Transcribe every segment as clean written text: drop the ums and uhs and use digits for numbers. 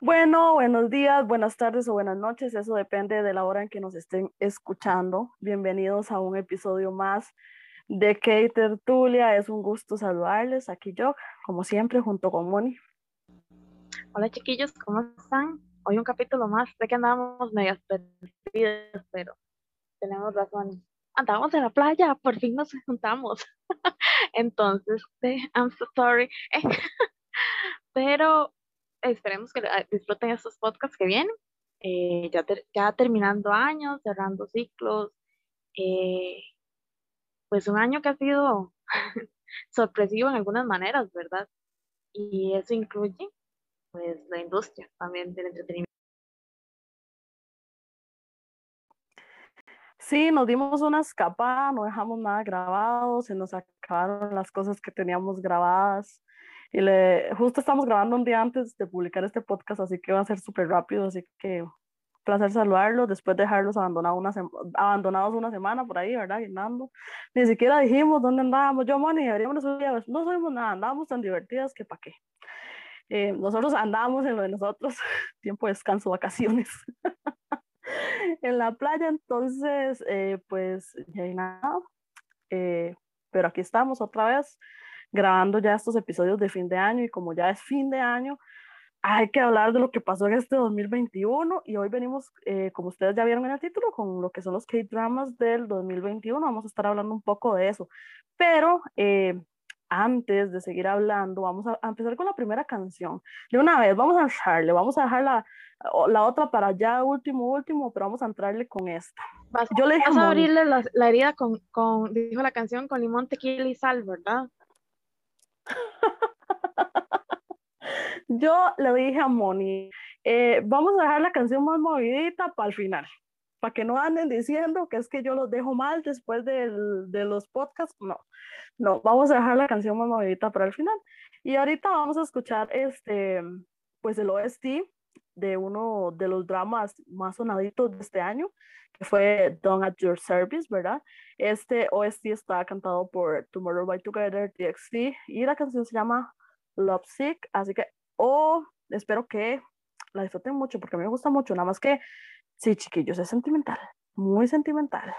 Bueno, buenos días, buenas tardes o buenas noches, eso depende de la hora en que nos estén escuchando. Bienvenidos a un episodio más de Catertulia, es un gusto saludarles, aquí yo, como siempre, junto con Moni. Hola chiquillos, ¿cómo están? Hoy un capítulo más, sé que andábamos medias perdidas, pero tenemos razón. Andábamos en la playa, por fin nos juntamos, entonces, I'm so sorry, pero... Esperemos que disfruten estos podcasts que vienen, ya terminando años, cerrando ciclos, pues un año que ha sido sorpresivo en algunas maneras, ¿verdad? Y eso incluye pues la industria también del entretenimiento. Sí, nos dimos una escapada, no dejamos nada grabado, se nos acabaron las cosas que teníamos grabadas. Y justo estamos grabando un día antes de publicar este podcast, así que va a ser súper rápido, así que placer saludarlos, después dejarlos abandonados una semana por ahí, ¿verdad? Guindando. Ni siquiera dijimos dónde andábamos, yo, Moni, deberíamos subir, no subimos nada, andábamos tan divertidas que para qué. Nosotros andábamos en lo de nosotros, tiempo de descanso, vacaciones, en la playa, entonces, pues, ya hay nada, pero aquí estamos otra vez, grabando ya estos episodios de fin de año y como ya es fin de año hay que hablar de lo que pasó en este 2021 y hoy venimos, como ustedes ya vieron en el título, con lo que son los K-Dramas del 2021, vamos a estar hablando un poco de eso, pero antes de seguir hablando vamos a empezar con la primera canción de una vez, vamos a entrarle, vamos a dejar la otra para ya último, pero vamos a entrarle con esta. Yo le dije, vas a abrirle la herida con, dijo la canción, con limón, tequila y sal, ¿verdad? Yo le dije a Moni, vamos a dejar la canción más movidita para el final, para que no anden diciendo que es que yo los dejo mal después de los podcasts. No, vamos a dejar la canción más movidita para el final. Y ahorita vamos a escuchar pues el OST de uno de los dramas más sonaditos de este año, que fue Done at Your Service, ¿verdad? Este OST está cantado por Tomorrow by Together, TXT, y la canción se llama Love Sick, así que espero que la disfruten mucho, porque a mí me gusta mucho, nada más que, sí chiquillos, es sentimental, muy sentimental.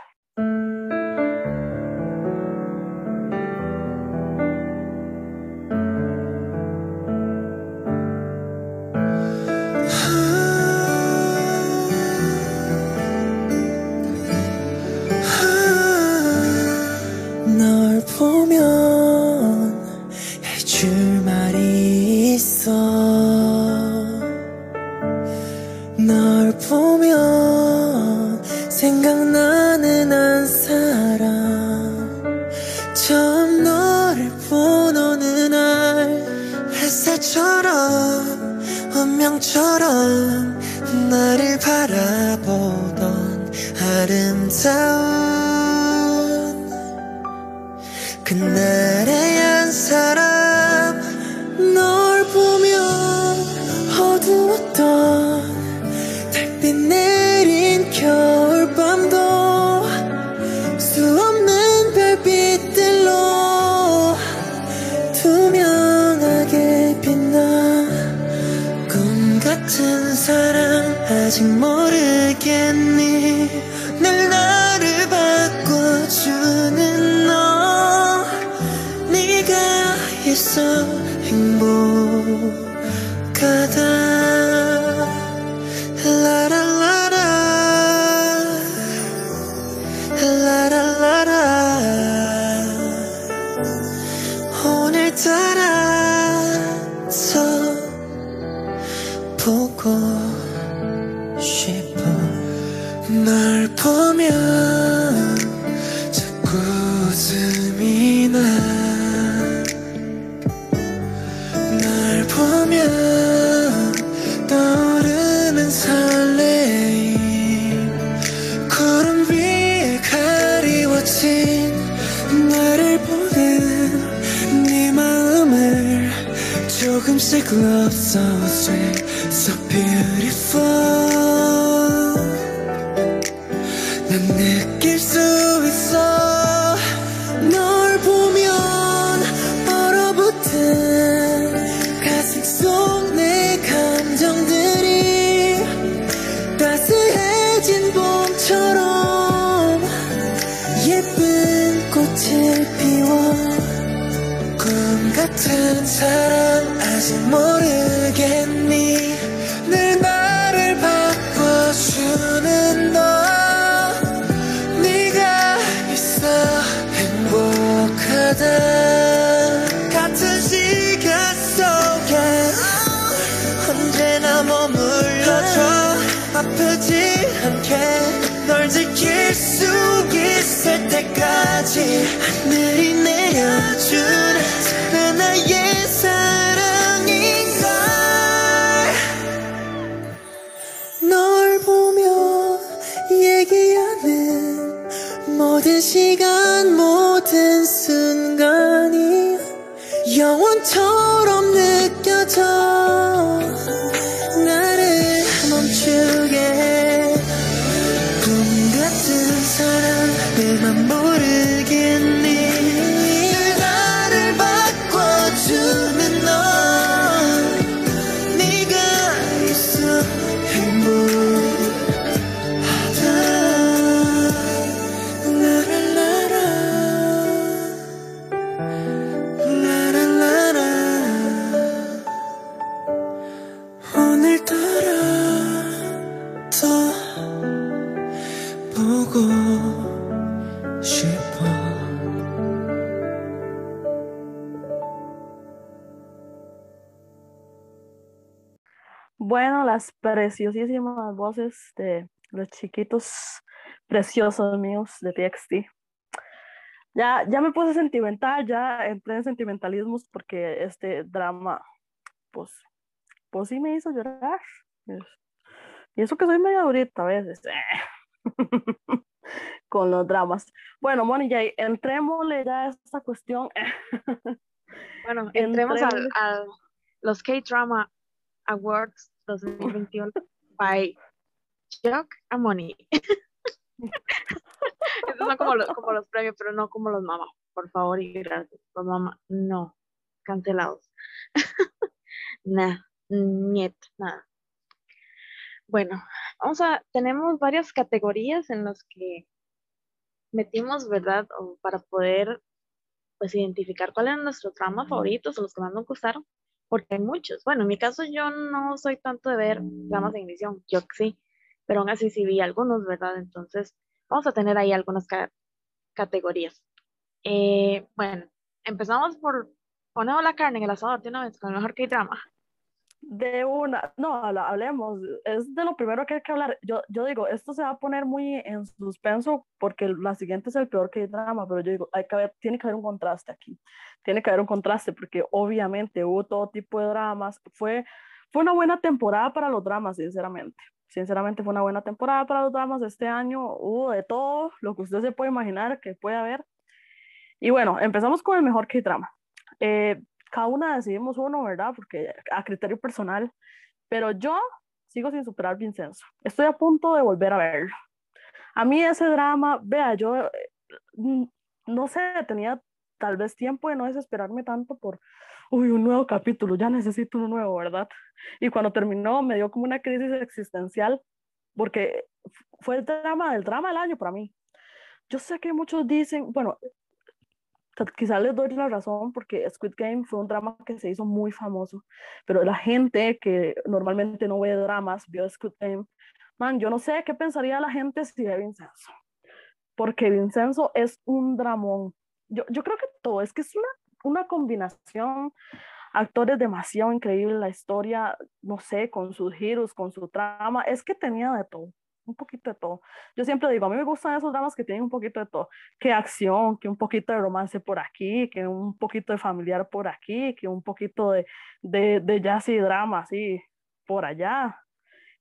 내 감정들 같은 사람 아직 모르겠니 늘 나를 바꿔주는 너 네가 있어 행복하다 같은 시간 속에 언제나 머물러줘 아프지 않게 널 지킬 수 있을 때까지 하늘이 내려준 나의 사랑인걸 널 보며 얘기하는 모든 시간 모든 순간이 영원처럼 느껴져 나를 멈추게 해 꿈 같은 사랑 내맘 모르겠니 Bueno, las preciosísimas voces de los chiquitos preciosos míos de TXT. Ya me puse sentimental, ya entré en sentimentalismos porque este drama, pues sí me hizo llorar. Y eso que soy media durita a veces. Con los dramas. Bueno, Moni, ya entrémosle ya a esta cuestión. Bueno, entremos a los K-Drama Awards 2021 by Jang and Moni. Estos son como los premios, pero no como los mamá. Por favor y gracias. Los mamá, no. Cancelados. Nada. Bueno, tenemos varias categorías en las que metimos, ¿verdad? O para poder, pues, identificar cuáles eran nuestros dramas favoritos o los que más nos gustaron. Porque hay muchos. Bueno, en mi caso yo no soy tanto de ver dramas en emisión, yo sí, pero aún así sí vi algunos, ¿verdad? Entonces vamos a tener ahí algunas categorías. Bueno, empezamos por poner la carne en el asador de una vez con el mejor K-drama. De una, no, hablemos, es de lo primero que hay que hablar. Yo digo, esto se va a poner muy en suspenso porque la siguiente es el peor K-drama, pero yo digo, tiene que haber un contraste aquí, tiene que haber un contraste porque obviamente hubo todo tipo de dramas. Fue una buena temporada para los dramas, sinceramente fue una buena temporada para los dramas. Este año hubo de todo, lo que usted se puede imaginar que puede haber. Y bueno, empezamos con el mejor K-drama. Cada una decidimos uno, ¿verdad? Porque a criterio personal. Pero yo sigo sin superar Vincenzo. Estoy a punto de volver a verlo. A mí ese drama, vea, yo no sé, tenía tal vez tiempo de no desesperarme tanto por, un nuevo capítulo, ya necesito uno nuevo, ¿verdad? Y cuando terminó me dio como una crisis existencial porque fue el drama del año para mí. Yo sé que muchos dicen, bueno, quizás les doy la razón porque Squid Game fue un drama que se hizo muy famoso, pero la gente que normalmente no ve dramas vio Squid Game. Man, yo no sé qué pensaría la gente si ve Vincenzo, porque Vincenzo es un dramón. Yo creo que todo, es que es una combinación, actores demasiado increíbles, la historia, no sé, con sus giros, con su trama, es que tenía de todo. Un poquito de todo. Yo siempre digo, a mí me gustan esos dramas que tienen un poquito de todo, que acción, que un poquito de romance por aquí, que un poquito de familiar por aquí, que un poquito de jazz y drama así por allá.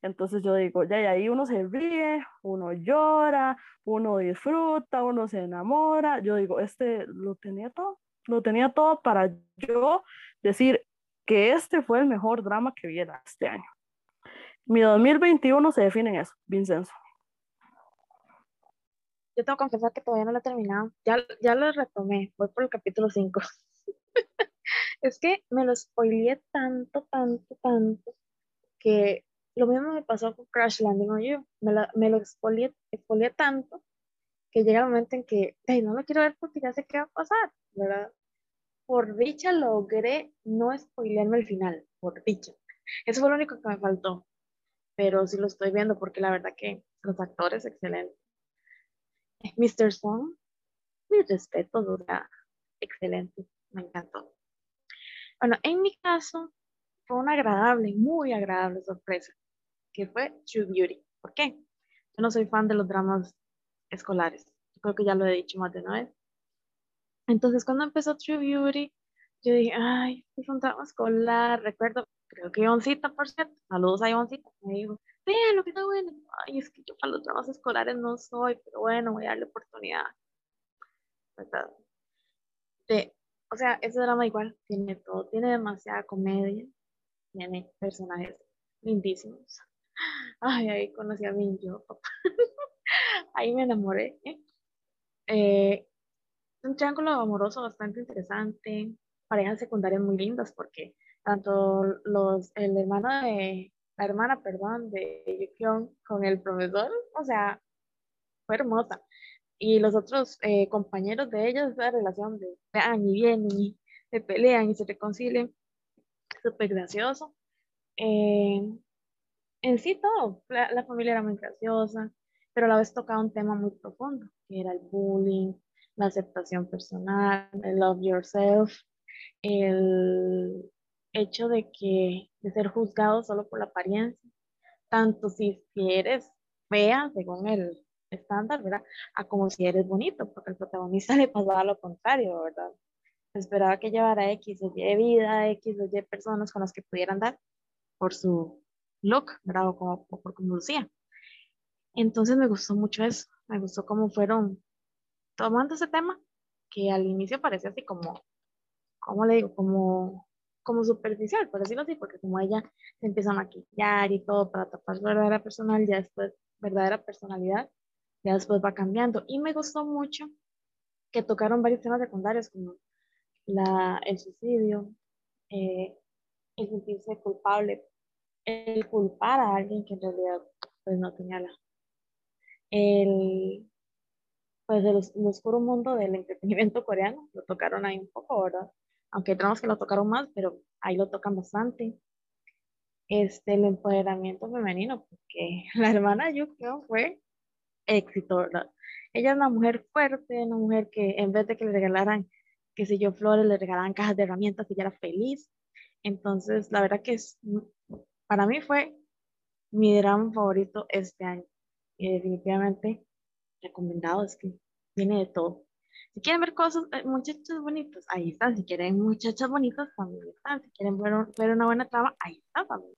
Entonces yo digo, ya, y ahí uno se ríe, uno llora, uno disfruta, uno se enamora. Yo digo, lo tenía todo para yo decir que este fue el mejor drama que viera este año. Mi 2021 se define en eso, Vincenzo. Yo tengo que confesar que todavía no lo he terminado. Ya lo retomé, voy por el capítulo 5. Es que me lo spoileé tanto, que lo mismo me pasó con Crash Landing on You. Me lo spoileé tanto que llega el momento en que, no lo quiero ver porque ya sé qué va a pasar. ¿verdad? Por dicha logré no spoilearme el final, por dicha. Eso fue lo único que me faltó, pero sí lo estoy viendo porque la verdad que los actores excelentes. Mr. Song, mis respetos, o sea, excelente, me encantó. Bueno, en mi caso fue una agradable, muy agradable sorpresa, que fue True Beauty. ¿Por qué? Yo no soy fan de los dramas escolares, creo que ya lo he dicho más de una vez. Entonces cuando empezó True Beauty, yo dije, ay, es un drama escolar, recuerdo, creo que Ivoncita, por cierto, saludos a Ivoncita, me dijo, vean lo que está bueno, ay, es que yo para los dramas escolares no soy, pero bueno, voy a darle oportunidad. O sea, ese drama igual tiene todo, tiene demasiada comedia, tiene personajes lindísimos. Ay, ahí conocí a mí yo, papá. Ahí me enamoré. Un triángulo amoroso bastante interesante, parejas secundarias muy lindas porque tanto la hermana de Yukyung con el profesor, o sea, fue hermosa. Y los otros compañeros de ellos, la relación de van y vienen y se pelean y se reconcilian, súper gracioso. En sí todo, la familia era muy graciosa, pero a la vez tocaba un tema muy profundo, que era el bullying, la aceptación personal, el love yourself, el hecho de ser juzgado solo por la apariencia, tanto si eres fea, según el estándar, ¿verdad? A como si eres bonito, porque al protagonista le pasaba lo contrario, ¿verdad? Esperaba que llevara X o Y vida, X o Y personas con las que pudiera andar por su look, ¿verdad? O por cómo lucía. Entonces me gustó mucho eso, me gustó cómo fueron tomando ese tema, que al inicio parecía así como, ¿cómo le digo? Como superficial, por decirlo así, porque como ella se empieza a maquillar y todo para tapar su verdadera personalidad, ya después va cambiando. Y me gustó mucho que tocaron varios temas secundarios como el suicidio, el sentirse culpable, el culpar a alguien que en realidad pues no tenía el oscuro mundo del entretenimiento coreano. Lo tocaron ahí un poco, ¿verdad? Aunque tenemos que lo tocaron más, pero ahí lo tocan bastante. El empoderamiento femenino, porque la hermana yo creo fue éxito, ¿verdad? Ella es una mujer fuerte, una mujer que en vez de que le regalaran, qué sé yo, flores, le regalaban cajas de herramientas y ella era feliz. Entonces, la verdad que para mí fue mi drama favorito este año. Y definitivamente recomendado, es que tiene de todo. Si quieren ver cosas, muchachos bonitos, ahí están. Si quieren muchachas bonitas, también están. Si quieren ver una buena trama, ahí está también.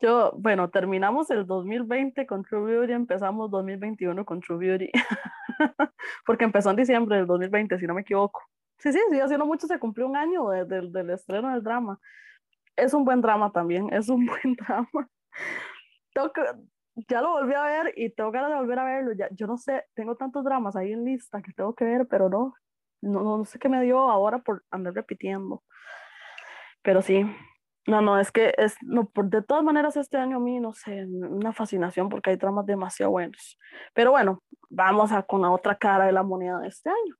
Yo, bueno, terminamos el 2020 con True Beauty, empezamos 2021 con True Beauty. Porque empezó en diciembre del 2020, si no me equivoco. Sí, haciendo mucho se cumplió un año del estreno del drama. Es un buen drama también, es un buen drama. Ya lo volví a ver y tengo ganas de volver a verlo. Ya, yo no sé, tengo tantos dramas ahí en lista que tengo que ver, pero no sé qué me dio ahora por andar repitiendo. Pero sí. No, es que de todas maneras este año a mí, no sé, una fascinación porque hay dramas demasiado buenos. Pero bueno, vamos con la otra cara de la moneda de este año.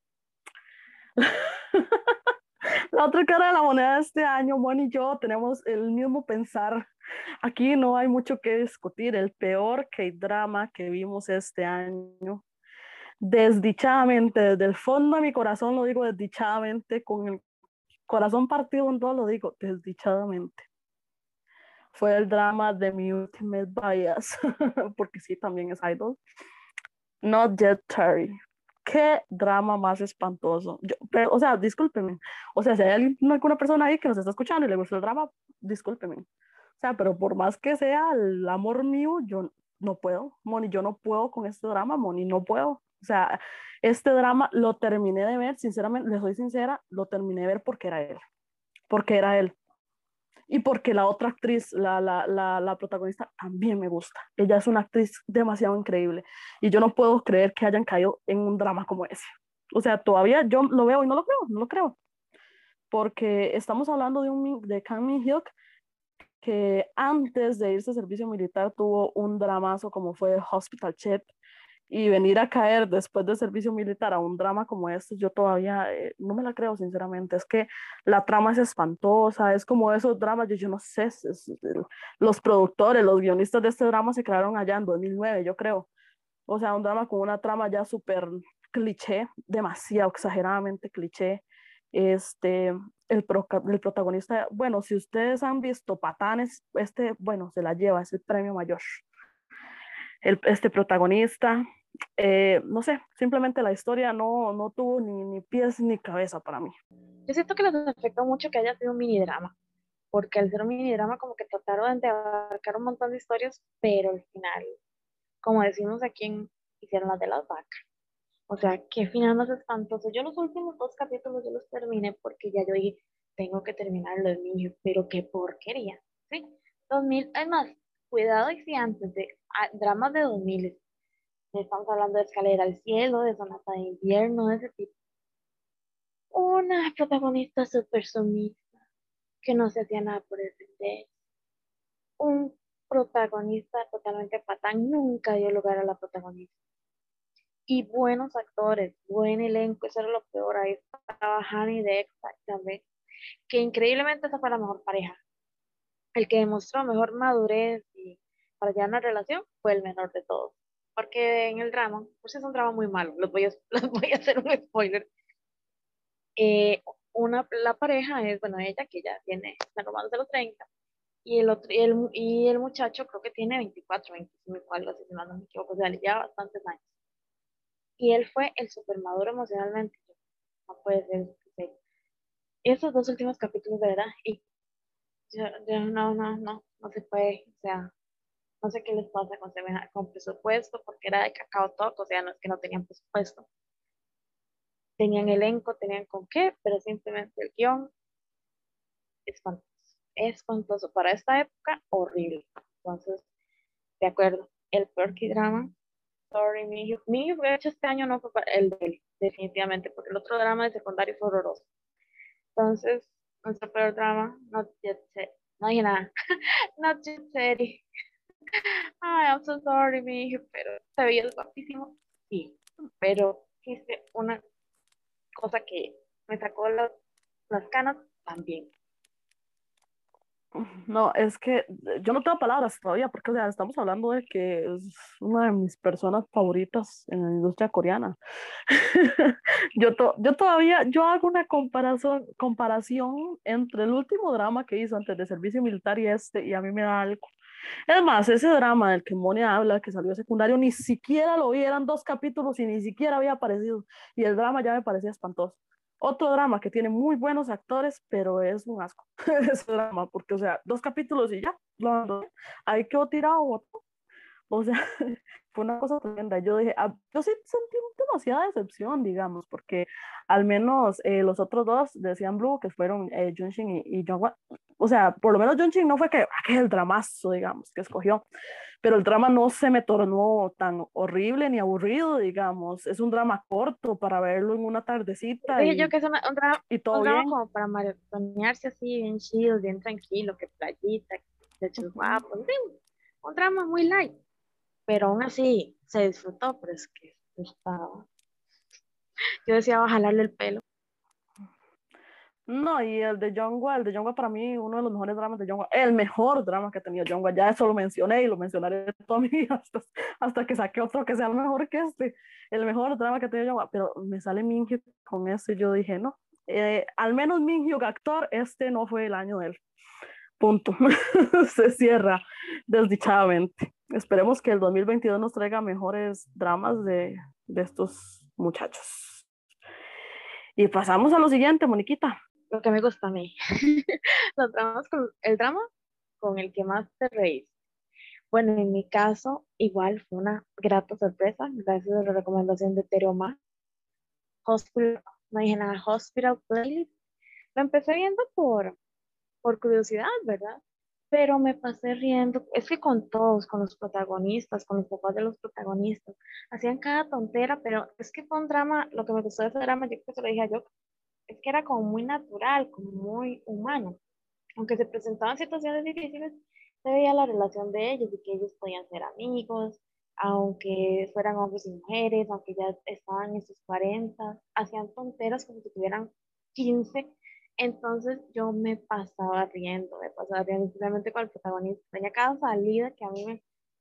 La otra cara de la moneda de este año, Mon y yo tenemos el mismo pensar. Aquí no hay mucho que discutir. El peor K-drama que vimos este año, desdichadamente, desde el fondo de mi corazón lo digo desdichadamente, con el corazón partido en todo lo digo desdichadamente, fue el drama de mi Ultimate Bias, porque sí, también es idol, Not Yet, Terry. Qué drama más espantoso. Pero, o sea, discúlpenme, o sea, si hay alguna persona ahí que nos está escuchando y le gustó el drama, discúlpenme, o sea, pero por más que sea el amor mío, yo no puedo, Moni, yo no puedo con este drama, Moni, no puedo. O sea, este drama lo terminé de ver, sinceramente, les soy sincera, lo terminé de ver porque era él. Y porque la otra actriz, la protagonista, también me gusta. Ella es una actriz demasiado increíble. Y yo no puedo creer que hayan caído en un drama como ese. O sea, todavía yo lo veo y no lo creo. Porque estamos hablando de Kang Min-Hyuk, que antes de irse al servicio militar tuvo un dramazo como fue Hospital Chef, y venir a caer después del servicio militar a un drama como este, yo todavía no me la creo, sinceramente. Es que la trama es espantosa, es como esos dramas, yo no sé, los productores, los guionistas de este drama se crearon allá en 2009, yo creo. O sea, un drama con una trama ya súper cliché, demasiado exageradamente cliché. El protagonista, bueno, si ustedes han visto Patanes, bueno, se la lleva, es el premio mayor. Este protagonista, no sé, simplemente la historia no tuvo ni pies ni cabeza para mí. Yo siento que les afectó mucho que haya sido un minidrama, porque al ser un minidrama como que trataron de abarcar un montón de historias, pero al final, como decimos aquí, hicieron las de las vacas. O sea, qué final más espantoso. Yo los últimos 2 capítulos yo los terminé porque ya yo dije, tengo que terminarlo, niño, pero qué porquería, ¿sí? 2000, además, cuidado, y si antes de dramas de 2000, estamos hablando de Escalera al Cielo, de Sonata de Invierno, de ese tipo. Una protagonista súper sumisa, que no se hacía nada por defender. Un protagonista totalmente patán, nunca dio lugar a la protagonista. Y buenos actores, buen elenco, eso era lo peor. Ahí estaba Chani de Exit también, que increíblemente esa fue la mejor pareja. El que demostró mejor madurez y para llegar a una relación fue el menor de todos. Porque en el drama, pues es un drama muy malo, los voy a hacer un spoiler. La pareja es, bueno, ella que ya tiene, está romando de los 30, y el muchacho creo que tiene 24, 25, algo así, si no me equivoco, o sea, ya bastantes años. Y él fue el super maduro emocionalmente. No puede ser. Esos 2 últimos capítulos, de verdad, y yo no se puede. O sea, no sé qué les pasa con presupuesto, porque era de cacao todo. O sea, no es que no tenían presupuesto. Tenían elenco, tenían con qué, pero simplemente el guión espantoso. Para esta época, horrible. Entonces, de acuerdo, el peor K-drama. Sorry, Minhyuk de hecho este año no fue para el Delhi, definitivamente, porque el otro drama de secundario fue horroroso. Entonces, nuestro peor drama, Not Yet, no dije nada, Not Yet City. Ay, I'm so sorry, Minhyuk, pero se veía guapísimo, sí, pero hice una cosa que me sacó las canas también. No, es que yo no tengo palabras todavía, porque o sea, estamos hablando de que es una de mis personas favoritas en la industria coreana. yo hago una comparación entre el último drama que hizo antes de servicio militar y este, y a mí me da algo. Es más, ese drama del que Monia habla, que salió secundario, ni siquiera lo vi, eran 2 capítulos y ni siquiera había aparecido, y el drama ya me parecía espantoso. Otro drama que tiene muy buenos actores, pero es un asco ese drama, porque, o sea, 2 capítulos y ya, lo abandoné, ahí quedó tirado. O sea, fue una cosa tremenda. Yo dije, yo sí sentí demasiada decepción, digamos, porque al menos los otros 2 decían Blue, que fueron Junshin y Jongwa. O sea, por lo menos Junshin no fue que aquel dramazo, digamos, que escogió, pero el drama no se me tornó tan horrible ni aburrido, digamos. Es un drama corto para verlo en una tardecita. Dije yo que es un drama, y todo un drama bien, como para maratonearse así, bien chill, bien tranquilo, que playita, de hecho es guapo, sí, un drama muy light. Pero aún así se disfrutó, pero es que estaba... Yo decía, jalarle el pelo. No, y el de Jongwa para mí, uno de los mejores dramas de Jongwa, el mejor drama que ha tenido Jongwa, ya eso lo mencioné y lo mencionaré toda mi vida hasta que saque otro que sea mejor que este, el mejor drama que ha tenido Jongwa, pero me sale Minhyuk con eso y yo dije, no, al menos Minhyuk actor, este no fue el año de él. Punto. Se cierra desdichadamente. Esperemos que el 2022 nos traiga mejores dramas de estos muchachos. Y pasamos a lo siguiente, Moniquita. Lo que me gusta a mí. Los dramas con, el drama con el que más te reís. Bueno, en mi caso, igual fue una grata sorpresa. Gracias a la recomendación de Teroma. Hospital, no dije nada, Hospital Playlist. Lo empecé viendo por curiosidad, ¿verdad? Pero me pasé riendo, es que con todos, con los protagonistas, con los papás de los protagonistas, hacían cada tontera, pero es que fue un drama, lo que me gustó de ese drama, yo creo que se lo dije a Yok, es que era como muy natural, como muy humano, aunque se presentaban situaciones difíciles, se veía la relación de ellos, y que ellos podían ser amigos, aunque fueran hombres y mujeres, aunque ya estaban en sus 40, hacían tonteras como si tuvieran 15. Entonces yo me pasaba riendo, especialmente con el protagonista. Tenía cada salida que a mí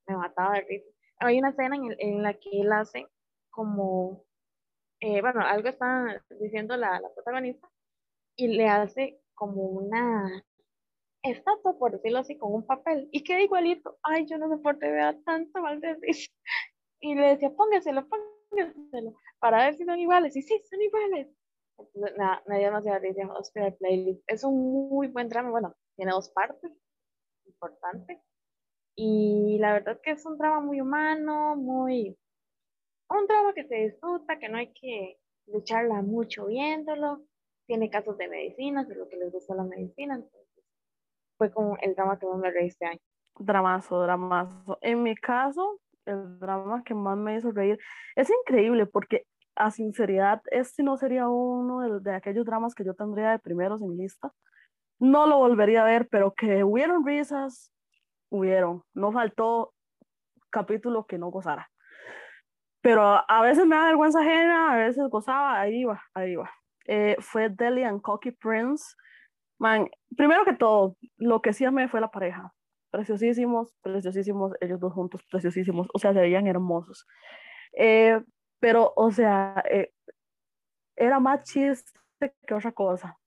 me mataba de risa. Hay una escena en la que él hace como, algo está diciendo la protagonista y le hace como una estatua, por decirlo así, con un papel. Y queda igualito. Ay, yo no sé por qué vea tanto mal de risa. Y le decía, póngaselo, para ver si son iguales. Y sí, son iguales. Entonces, nadie más se dice Hospital Playlist. Es un muy buen drama. Bueno, tiene dos partes importantes. Y la verdad que es un drama muy humano, un drama que se disfruta, que no hay que lucharla mucho viéndolo. Tiene casos de medicinas, de lo que les gusta la medicina. Entonces, fue como el drama que más me reí este año. Dramazo. En mi caso, el drama que más me hizo reír es increíble porque, a sinceridad, este no sería uno de aquellos dramas que yo tendría de primeros en mi lista. No lo volvería a ver, pero que hubieron risas, hubieron. No faltó capítulo que no gozara. Pero a veces me da vergüenza ajena, a veces gozaba, ahí iba. Fue Delhi and Cocky Prince. Man, primero que todo, lo que sí amé fue la pareja. Preciosísimos, ellos dos juntos, preciosísimos. O sea, se veían hermosos. Pero, o sea, era más chiste que otra cosa.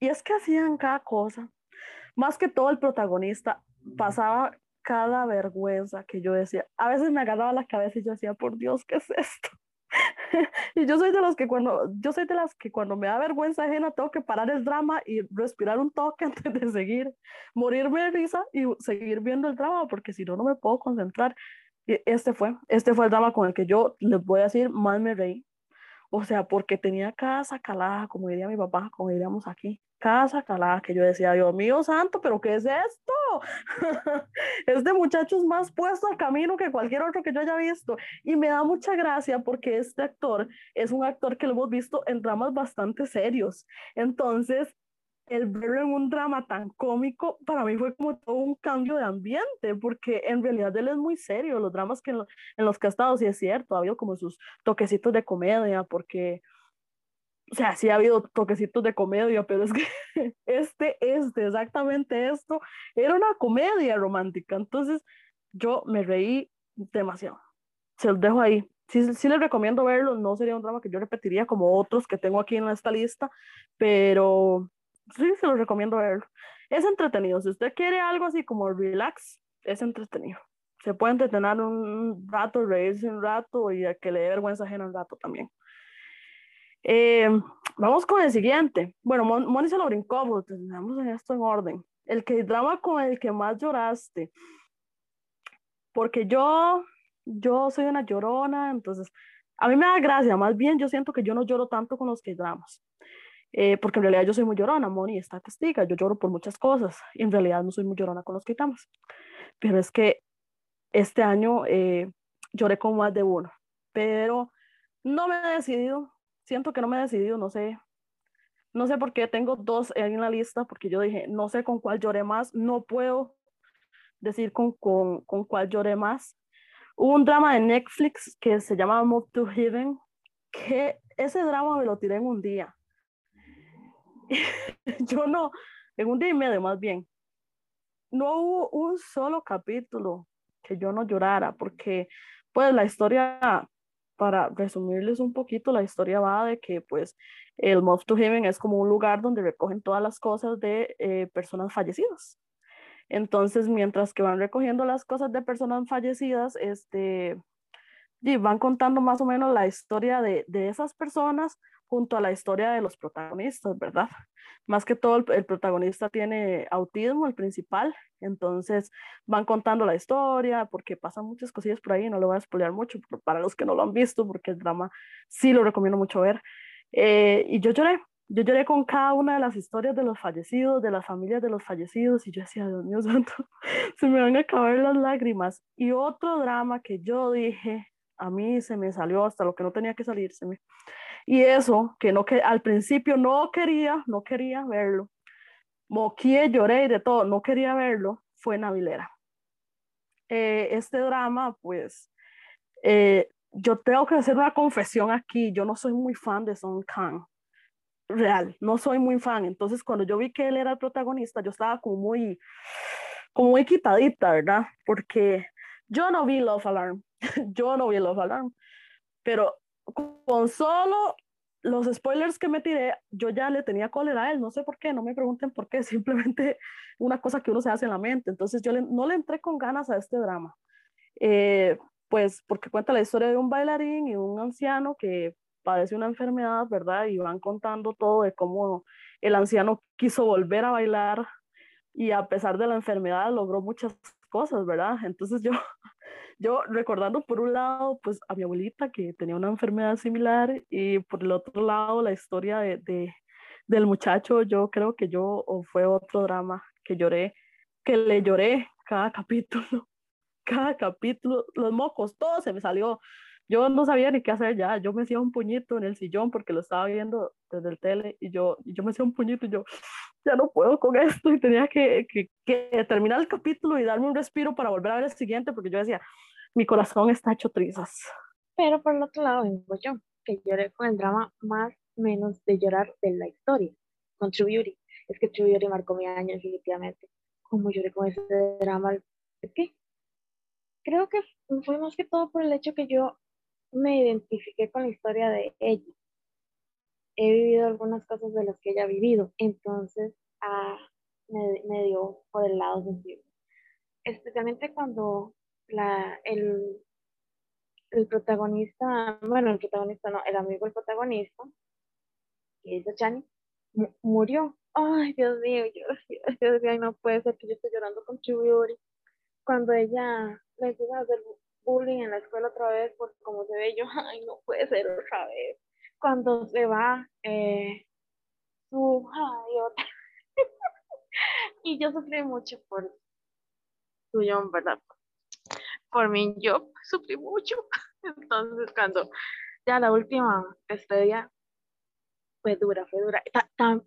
Y es que hacían cada cosa. Más que todo el protagonista pasaba cada vergüenza que yo decía. A veces me agarraba la cabeza y yo decía, por Dios, ¿qué es esto? Y yo soy de las que cuando me da vergüenza ajena tengo que parar el drama y respirar un toque antes de seguir. Morirme de risa y seguir viendo el drama porque si no, no me puedo concentrar. Este fue el drama con el que yo les voy a decir más me reí, o sea, porque tenía cada sacalada, como diría mi papá, como diríamos aquí, cada sacalada que yo decía, Dios mío santo, ¿pero qué es esto? Este muchacho es más puesto al camino que cualquier otro que yo haya visto, y me da mucha gracia porque este actor es un actor que lo hemos visto en dramas bastante serios, entonces el verlo en un drama tan cómico para mí fue como todo un cambio de ambiente, porque en realidad él es muy serio. Los dramas que en los que ha estado, sí es cierto, ha habido como sus toquecitos de comedia, porque, o sea, sí ha habido toquecitos de comedia, pero es que exactamente esto, era una comedia romántica. Entonces yo me reí demasiado. Se los dejo ahí. Sí les recomiendo verlo, no sería un drama que yo repetiría como otros que tengo aquí en esta lista, pero sí, se los recomiendo verlo. Es entretenido. Si usted quiere algo así como relax, es entretenido. Se puede entretener un rato, reírse un rato y a que le dé vergüenza ajena un rato también. Vamos con el siguiente. Bueno, Moni se lo brincó, pero tenemos esto en orden. El K-drama con el que más lloraste. Porque yo soy una llorona, entonces a mí me da gracia. Más bien yo siento que yo no lloro tanto con los K-dramas. Porque en realidad yo soy muy llorona, Moni está testiga, yo lloro por muchas cosas, y en realidad no soy muy llorona con los K-dramas, pero es que este año lloré con más de uno, pero no me he decidido, siento que no me he decidido, no sé por qué, tengo dos en la lista, porque yo dije, no sé con cuál lloré más, no puedo decir con cuál lloré más. Hubo un drama de Netflix que se llama Move to Heaven, que ese drama me lo tiré en un día. Yo no, en un día y medio más bien. No hubo un solo capítulo que yo no llorara, porque pues la historia, para resumirles un poquito, la historia va de que pues el Move to Heaven es como un lugar donde recogen todas las cosas de personas fallecidas. Entonces mientras que van recogiendo las cosas de personas fallecidas, y van contando más o menos la historia de esas personas junto a la historia de los protagonistas, ¿verdad? Más que todo el protagonista tiene autismo, el principal, entonces van contando la historia, porque pasan muchas cosillas por ahí, no lo voy a spoilear mucho, para los que no lo han visto, porque el drama sí lo recomiendo mucho ver, y yo lloré con cada una de las historias de los fallecidos, de las familias de los fallecidos, y yo decía, Dios mío santo, se me van a acabar las lágrimas. Y otro drama que yo dije, a mí se me salió hasta lo que no tenía que salírseme, y eso, que al principio no quería verlo, moqué, lloré y de todo, no quería verlo, fue Navilera. Este drama, pues, Yo tengo que hacer una confesión aquí, yo no soy muy fan de Song Kang, real, no soy muy fan. Entonces cuando yo vi que él era el protagonista, yo estaba como muy quitadita, ¿verdad? Porque yo no vi Love Alarm, pero con solo los spoilers que me tiré, yo ya le tenía cólera a él, no sé por qué, no me pregunten por qué, simplemente una cosa que uno se hace en la mente. Entonces yo no le entré con ganas a este drama, pues porque cuenta la historia de un bailarín y un anciano que padece una enfermedad, ¿verdad? Y van contando todo de cómo el anciano quiso volver a bailar y a pesar de la enfermedad logró muchas cosas, ¿verdad? Entonces yo recordando por un lado pues a mi abuelita que tenía una enfermedad similar y por el otro lado la historia del muchacho, yo creo que fue otro drama que lloré, que le lloré cada capítulo, los mocos, todo se me salió. Yo no sabía ni qué hacer ya, yo me hacía un puñito en el sillón porque lo estaba viendo desde el tele y yo me hacía un puñito y yo ya no puedo con esto y tenía que terminar el capítulo y darme un respiro para volver a ver el siguiente porque yo decía, mi corazón está hecho trizas. Pero por el otro lado vengo yo, que lloré con el drama más menos de llorar de la historia, con True Beauty. Es que True Beauty marcó mi año definitivamente. Como lloré con ese drama, ¿qué? Creo que fue más que todo por el hecho que yo me identifiqué con la historia de ella. He vivido algunas cosas de las que ella ha vivido, entonces me dio por el lado sensible. Especialmente cuando el protagonista, bueno, el protagonista no, el amigo del protagonista, que es Chani, murió. Ay, Dios mío, yo decía, no puede ser que yo esté llorando con Chiburi. Cuando ella le empieza a hacer bullying en la escuela otra vez por cómo se ve, yo, ay, no puede ser otra vez. Cuando se va su otra. Y yo sufrí mucho por su John, ¿verdad? Por mí, yo sufrí mucho. Entonces, cuando ya la última despedida fue dura.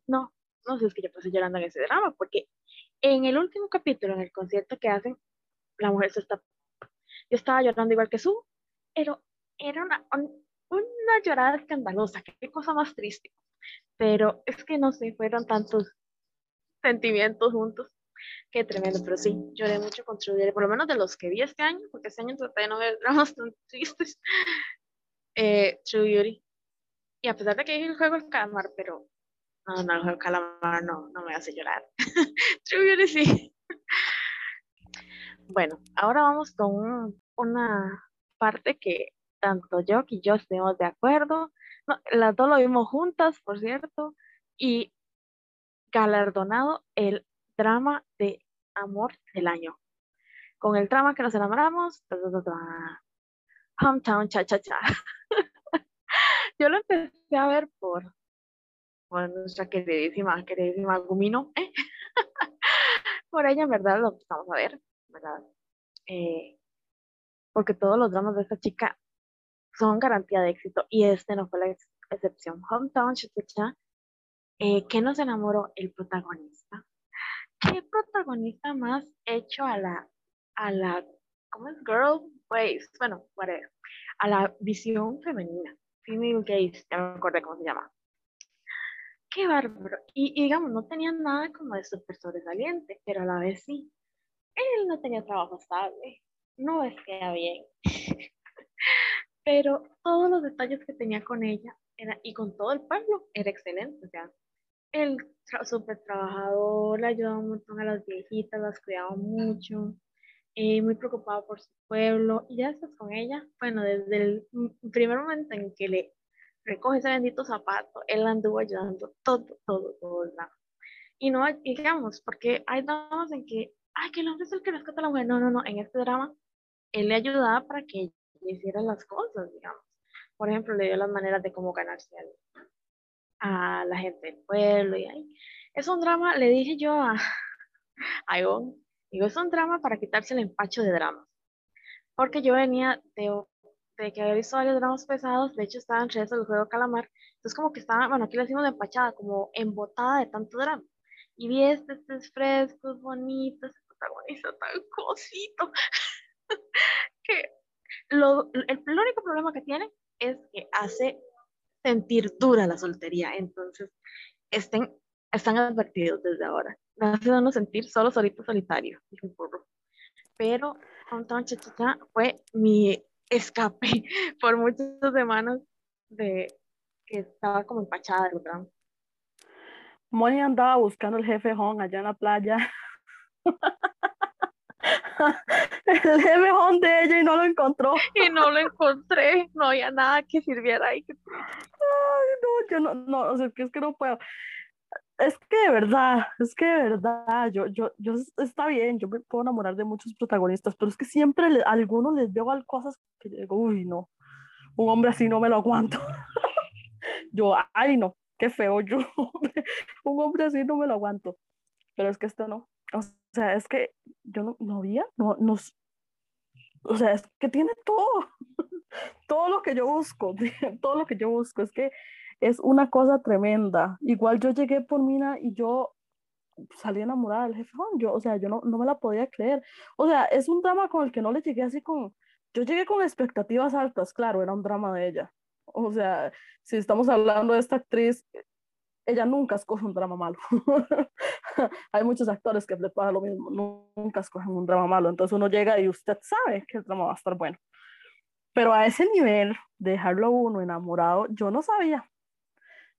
No sé, es que yo pasé llorando en ese drama, porque en el último capítulo, en el concierto que hacen, la mujer yo estaba llorando igual que Su, pero era una llorada escandalosa, qué cosa más triste, pero es que no sé, fueron tantos sentimientos juntos, qué tremendo. Pero sí, lloré mucho con True Beauty, por lo menos de los que vi este año, porque este año traté de no ver dramas tan tristes. True Beauty, y a pesar de que dije el juego del calamar, pero no, el juego del calamar no me hace llorar. True Beauty sí. Bueno, ahora vamos con una parte que tanto yo y yo estuvimos de acuerdo. No, las dos lo vimos juntas, por cierto. Y galardonado el drama de amor del año. Con el drama que nos enamoramos. Hometown Cha-Cha-Cha. Yo lo empecé a ver por nuestra queridísima Gumino. Por ella, en verdad, lo empezamos a ver. ¿Verdad? Porque todos los dramas de esta chica son garantía de éxito y este no fue la excepción. Hometown Cha-Cha-Cha, que nos enamoró el protagonista. ¿Qué protagonista más hecho a la ¿cómo es? Girl ways, bueno, whatever, a la visión femenina, female gaze, ya me acordé cómo se llama. Qué bárbaro. Y digamos, no tenía nada como de súper sobresaliente, pero a la vez sí. Él no tenía trabajo estable, no vestía bien, pero todos los detalles que tenía con ella y con todo el pueblo era excelente. O sea, él súper trabajador, le ayudaba un montón a las viejitas, las cuidaba mucho, muy preocupado por su pueblo. Y ya estás con ella, bueno, desde el primer momento en que le recoge ese bendito zapato, él anduvo ayudando todo el lado. Y no, digamos, porque hay dramas en que ay, que el hombre es el que rescata a la mujer. No, en este drama, él le ayudaba para que hiciera las cosas, digamos. Por ejemplo, le dio las maneras de cómo ganarse a la gente del pueblo. Y ahí. Es un drama, le dije yo a Ivonne, digo, es un drama para quitarse el empacho de dramas. Porque yo venía de que había visto varios dramas pesados, de hecho estaba en redes del juego Calamar, entonces como que estaba, bueno, aquí lo decimos de empachada, como embotada de tanto drama. Y vi estos frescos, bonitos, protagonista tan cosito, que el único problema que tiene es que hace sentir dura la soltería. Entonces, están advertidos desde ahora. No hace sentir solo solito solitario, dijo un porro. Pero Hometown Cha-Cha-Cha fue mi escape por muchas semanas de que estaba como empachada del drama. Moni andaba buscando el jefe Hon allá en la playa. El jefe Hon de ella y no lo encontró. Y no lo encontré, no había nada que sirviera ahí. Ay, no, yo no, o sea, es que no puedo. Es que de verdad, yo está bien, yo me puedo enamorar de muchos protagonistas, pero es que siempre a algunos les veo cosas que digo, uy, no, un hombre así no me lo aguanto. Yo, ay, no, qué feo, yo, un hombre así no me lo aguanto. Pero es que esto no, o sea, es que yo no había, o sea, es que tiene todo, todo lo que yo busco, es que es una cosa tremenda. Igual yo llegué por Mina y yo salí enamorada del jefe Hon. Yo, o sea, yo no me la podía creer. O sea, es un drama con el que no le llegué así con... Yo llegué con expectativas altas, claro, era un drama de ella. O sea, si estamos hablando de esta actriz, ella nunca escoge un drama malo. Hay muchos actores que le pasa lo mismo, nunca escogen un drama malo. Entonces uno llega y usted sabe que el drama va a estar bueno. Pero a ese nivel, dejarlo uno enamorado, yo no sabía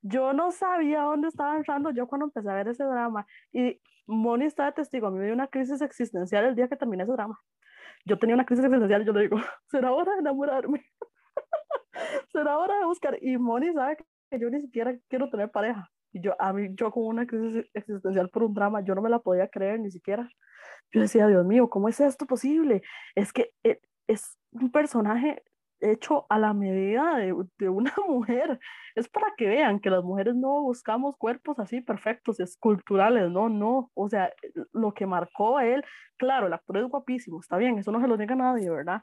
dónde estaba entrando yo cuando empecé a ver ese drama. Y Moni está de testigo, a mí me dio una crisis existencial el día que terminé ese drama. Yo tenía una crisis existencial y yo le digo, ¿será hora de enamorarme? ¿Será hora de buscar? Y Moni sabe que yo ni siquiera quiero tener pareja. Y yo con una crisis existencial por un drama, yo no me la podía creer ni siquiera. Yo decía, Dios mío, ¿cómo es esto posible? Es que es un personaje hecho a la medida de una mujer. Es para que vean que las mujeres no buscamos cuerpos así perfectos, esculturales, no, o sea, lo que marcó a él, claro, el actor es guapísimo, está bien, eso no se lo niega a nadie, ¿verdad?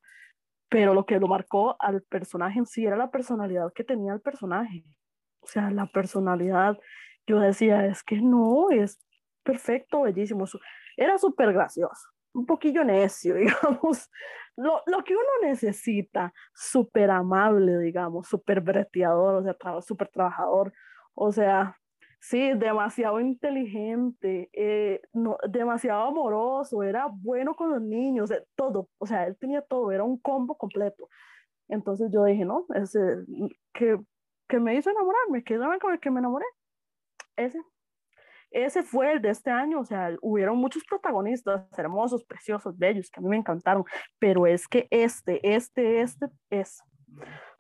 Pero lo que lo marcó al personaje en sí era la personalidad que tenía el personaje. O sea, la personalidad, yo decía, es que no, es perfecto, bellísimo, era súper gracioso, un poquillo necio, digamos, lo que uno necesita, súper amable, digamos, súper breteador, o sea, súper trabajador, o sea, sí, demasiado inteligente, no, demasiado amoroso, era bueno con los niños, todo, o sea, él tenía todo, era un combo completo. Entonces yo dije, no, ese que me hizo enamorarme, que era con el que me enamoré, ese fue el de este año. O sea, hubieron muchos protagonistas hermosos, preciosos, bellos, que a mí me encantaron, pero es que este es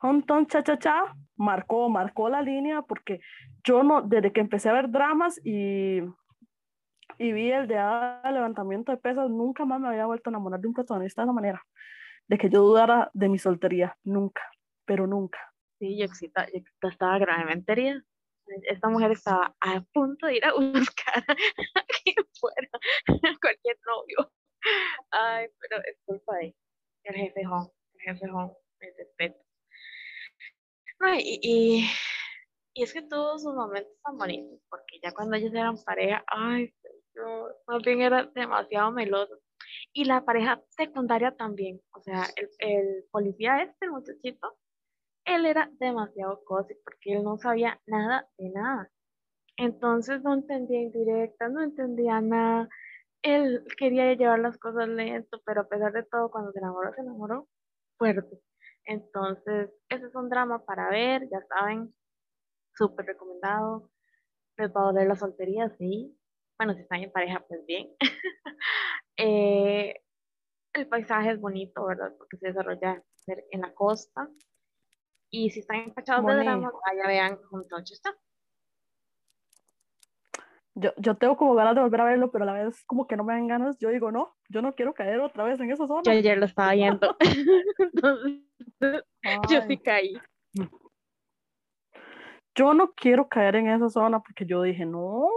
Hometown Cha-Cha-Cha, marcó la línea, porque yo no, desde que empecé a ver dramas y vi el de levantamiento de pesas, nunca más me había vuelto a enamorar de un protagonista de esa manera, de que yo dudara de mi soltería, nunca, pero nunca. Sí, yo estaba gravemente herida. Esta mujer estaba a punto de ir a buscar aquí fuera cualquier novio. Ay, pero es culpa de el jefe Hon, el respeto. No, y es que tuvo sus momentos tan bonitos, porque ya cuando ellos eran pareja, ay, yo más bien era demasiado meloso. Y la pareja secundaria también, o sea, el policía el muchachito, él era demasiado cosy porque él no sabía nada de nada. Entonces no entendía indirectas, no entendía nada. Él quería llevar las cosas lento, pero a pesar de todo, cuando se enamoró fuerte. Entonces, ese es un drama para ver, ya saben, súper recomendado. Les va a doler la soltería, sí. Bueno, si están en pareja, pues bien. El paisaje es bonito, ¿verdad? Porque se desarrolla en la costa. Y si están empachados de drama, allá vean Hometown Cha-Cha-Cha. Yo tengo como ganas de volver a verlo, pero a la vez como que no me dan ganas. Yo digo, no, yo no quiero caer otra vez en esa zona. Yo ayer lo estaba viendo. Entonces, yo sí caí. Yo no quiero caer en esa zona porque yo dije, no,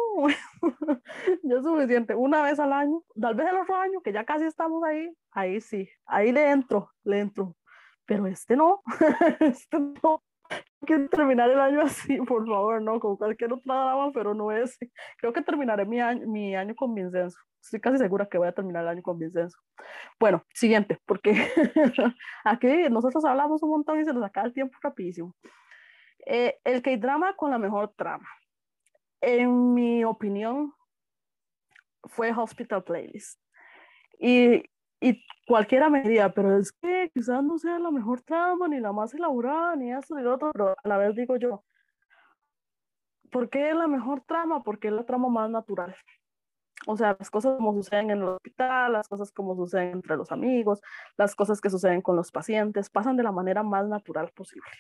ya es suficiente. Una vez al año, tal vez el otro año, que ya casi estamos ahí sí, ahí le entro. Pero este no, que terminar el año así, por favor, no, con cualquier otra drama, pero no es. Creo que terminaré mi año con Vincenzo. Estoy casi segura que voy a terminar el año con Vincenzo. Bueno, siguiente, porque aquí nosotros hablamos un montón y se nos acaba el tiempo rapidísimo. El K-drama con la mejor trama, en mi opinión, fue Hospital Playlist. Y cualquiera me diría, pero es que quizás no sea la mejor trama, ni la más elaborada, ni eso, ni lo otro, pero a la vez digo yo, ¿por qué la mejor trama? Porque es la trama más natural. O sea, las cosas como suceden en el hospital, las cosas como suceden entre los amigos, las cosas que suceden con los pacientes, pasan de la manera más natural posible.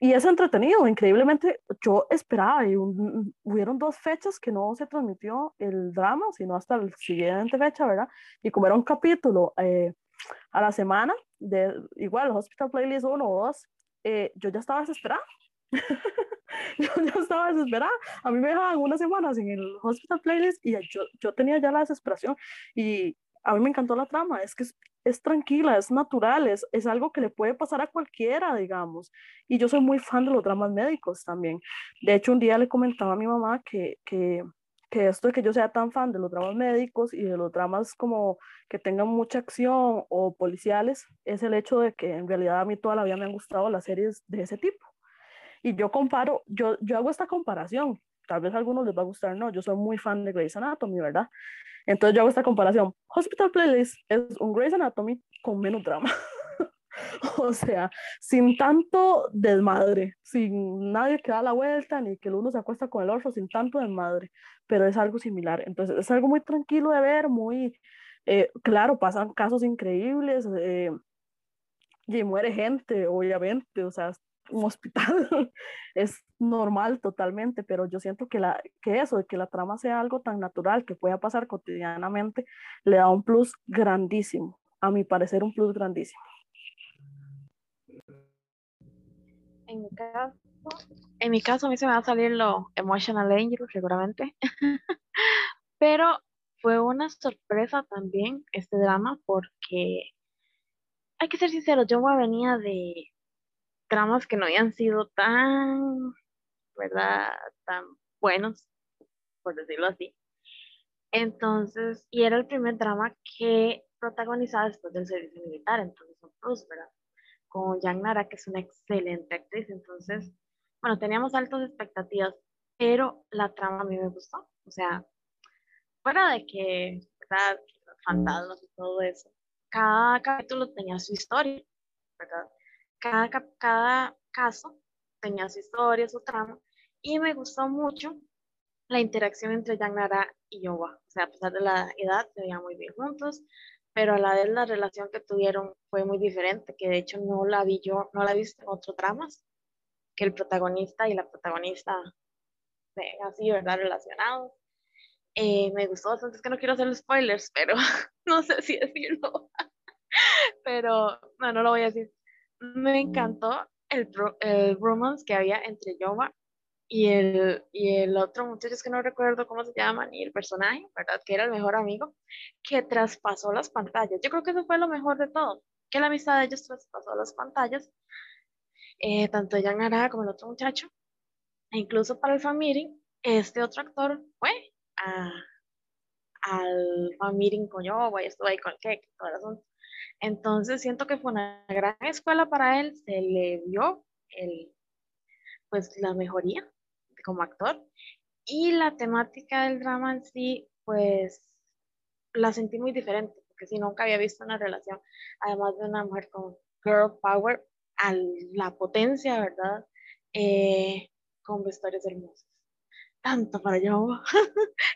Y es entretenido, increíblemente yo esperaba, y hubieron 2 fechas que no se transmitió el drama, sino hasta la siguiente fecha, ¿verdad? Y como era un capítulo a la semana, igual Hospital Playlist 1 o 2, yo ya estaba desesperada. Yo ya estaba desesperada. A mí me dejaban unas semanas en el Hospital Playlist y yo tenía ya la desesperación. Y a mí me encantó la trama, es que es tranquila, es natural, es algo que le puede pasar a cualquiera, digamos. Y yo soy muy fan de los dramas médicos también. De hecho, un día le comentaba a mi mamá que esto de que yo sea tan fan de los dramas médicos y de los dramas como que tengan mucha acción o policiales, es el hecho de que en realidad a mí toda la vida me han gustado las series de ese tipo. Y yo comparo, yo hago esta comparación. Tal vez a algunos les va a gustar, no, yo soy muy fan de Grey's Anatomy, ¿verdad? Entonces yo hago esta comparación, Hospital Playlist es un Grey's Anatomy con menos drama, o sea, sin tanto desmadre, sin nadie que da la vuelta, ni que el uno se acuesta con el otro, sin tanto desmadre, pero es algo similar, entonces es algo muy tranquilo de ver, muy, claro, pasan casos increíbles, y muere gente, obviamente, o sea, un hospital es normal totalmente, pero yo siento que eso, de que la trama sea algo tan natural que pueda pasar cotidianamente, le da un plus grandísimo, a mi parecer un plus grandísimo. En mi caso a mí se me va a salir lo Emotional Angel seguramente, pero fue una sorpresa también este drama, porque hay que ser sinceros, yo venía de dramas que no habían sido tan, ¿verdad?, tan buenos, por decirlo así. Entonces, y era el primer drama que protagonizaba después del servicio militar, entonces un plus, ¿verdad?, con Jang Nara, que es una excelente actriz. Entonces, bueno, teníamos altas expectativas, pero la trama a mí me gustó. O sea, fuera de que, ¿verdad?, los fantasmas y todo eso, cada capítulo tenía su historia, ¿verdad?, cada caso tenía su historia, su trama, y me gustó mucho la interacción entre Jang Nara y Yoba. O sea, a pesar de la edad, se veían muy bien juntos, pero a la vez la relación que tuvieron fue muy diferente, que de hecho no la he visto en otros dramas, que el protagonista y la protagonista así, ¿verdad?, relacionados. Me gustó bastante, es que no quiero hacer spoilers, pero no sé si decirlo, pero no lo voy a decir. Me encantó el romance que había entre Yoba y el otro muchacho, es que no recuerdo cómo se llama, ni el personaje, ¿verdad?, que era el mejor amigo, que traspasó las pantallas. Yo creo que eso fue lo mejor de todo, que la amistad de ellos traspasó las pantallas, tanto Jang Nara como el otro muchacho, e incluso para el fan meeting, este otro actor fue al fan meeting con Yoba y estuvo ahí con el cake, todo el asunto. Entonces siento que fue una gran escuela para él, se le dio pues la mejoría como actor, y la temática del drama en sí pues la sentí muy diferente, porque si nunca había visto una relación, además de una mujer con girl power, a la potencia, ¿verdad?, con vestuarios hermosos, tanto para yo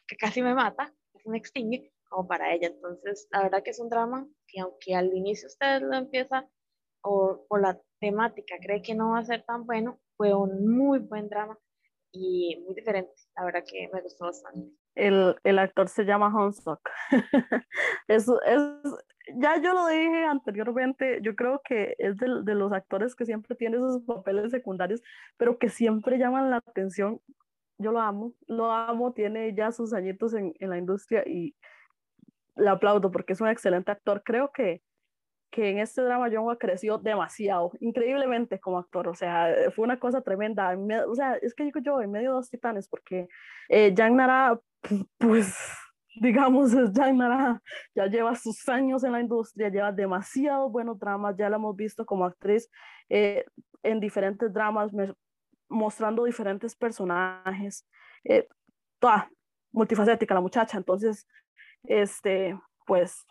que casi me mata, casi me extingue, como para ella. Entonces la verdad que es un drama que, aunque al inicio usted lo empieza o por la temática cree que no va a ser tan bueno, fue un muy buen drama y muy diferente, la verdad que me gustó bastante. El actor se llama Hong Sok. Eso es, ya yo lo dije anteriormente, yo creo que es de los actores que siempre tiene esos papeles secundarios, pero que siempre llaman la atención. Yo lo amo, tiene ya sus añitos en la industria y le aplaudo porque es un excelente actor. Creo que que en este drama Jung-hwa creció demasiado, increíblemente como actor, o sea, fue una cosa tremenda, o sea, es que yo en medio de dos titanes, porque Jang Nara, pues, digamos, Jang Nara ya lleva sus años en la industria, lleva demasiados buenos dramas, ya la hemos visto como actriz en diferentes dramas, mostrando diferentes personajes, toda multifacética la muchacha, entonces, pues...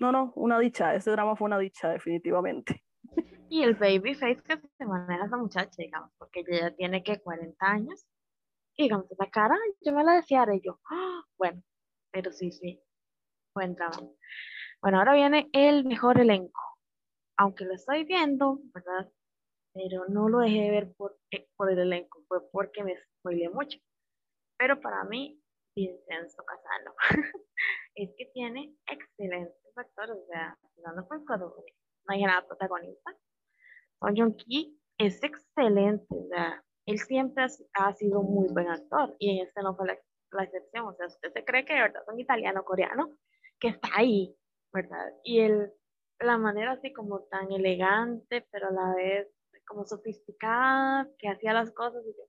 No, una dicha, ese drama fue una dicha definitivamente. Y el babyface que se maneja esa muchacha, digamos, porque ella ya tiene que 40 años, y digamos, esa cara, yo me la deseara y yo, ¡oh! Bueno, pero sí, buen drama. Bueno, ahora viene el mejor elenco, aunque lo estoy viendo, ¿verdad? Pero no lo dejé de ver por el elenco, fue porque me spoileé mucho. Pero para mí, Vincenzo Casano, es que tiene excelentes actores, o sea, no fue no hay nada protagonista. Song Kang es excelente, o sea, él siempre ha sido muy buen actor, y en este no fue la excepción, o sea, usted se cree que de verdad es un italiano, coreano, que está ahí, ¿verdad? Y la manera así como tan elegante, pero a la vez como sofisticada, que hacía las cosas, y yo,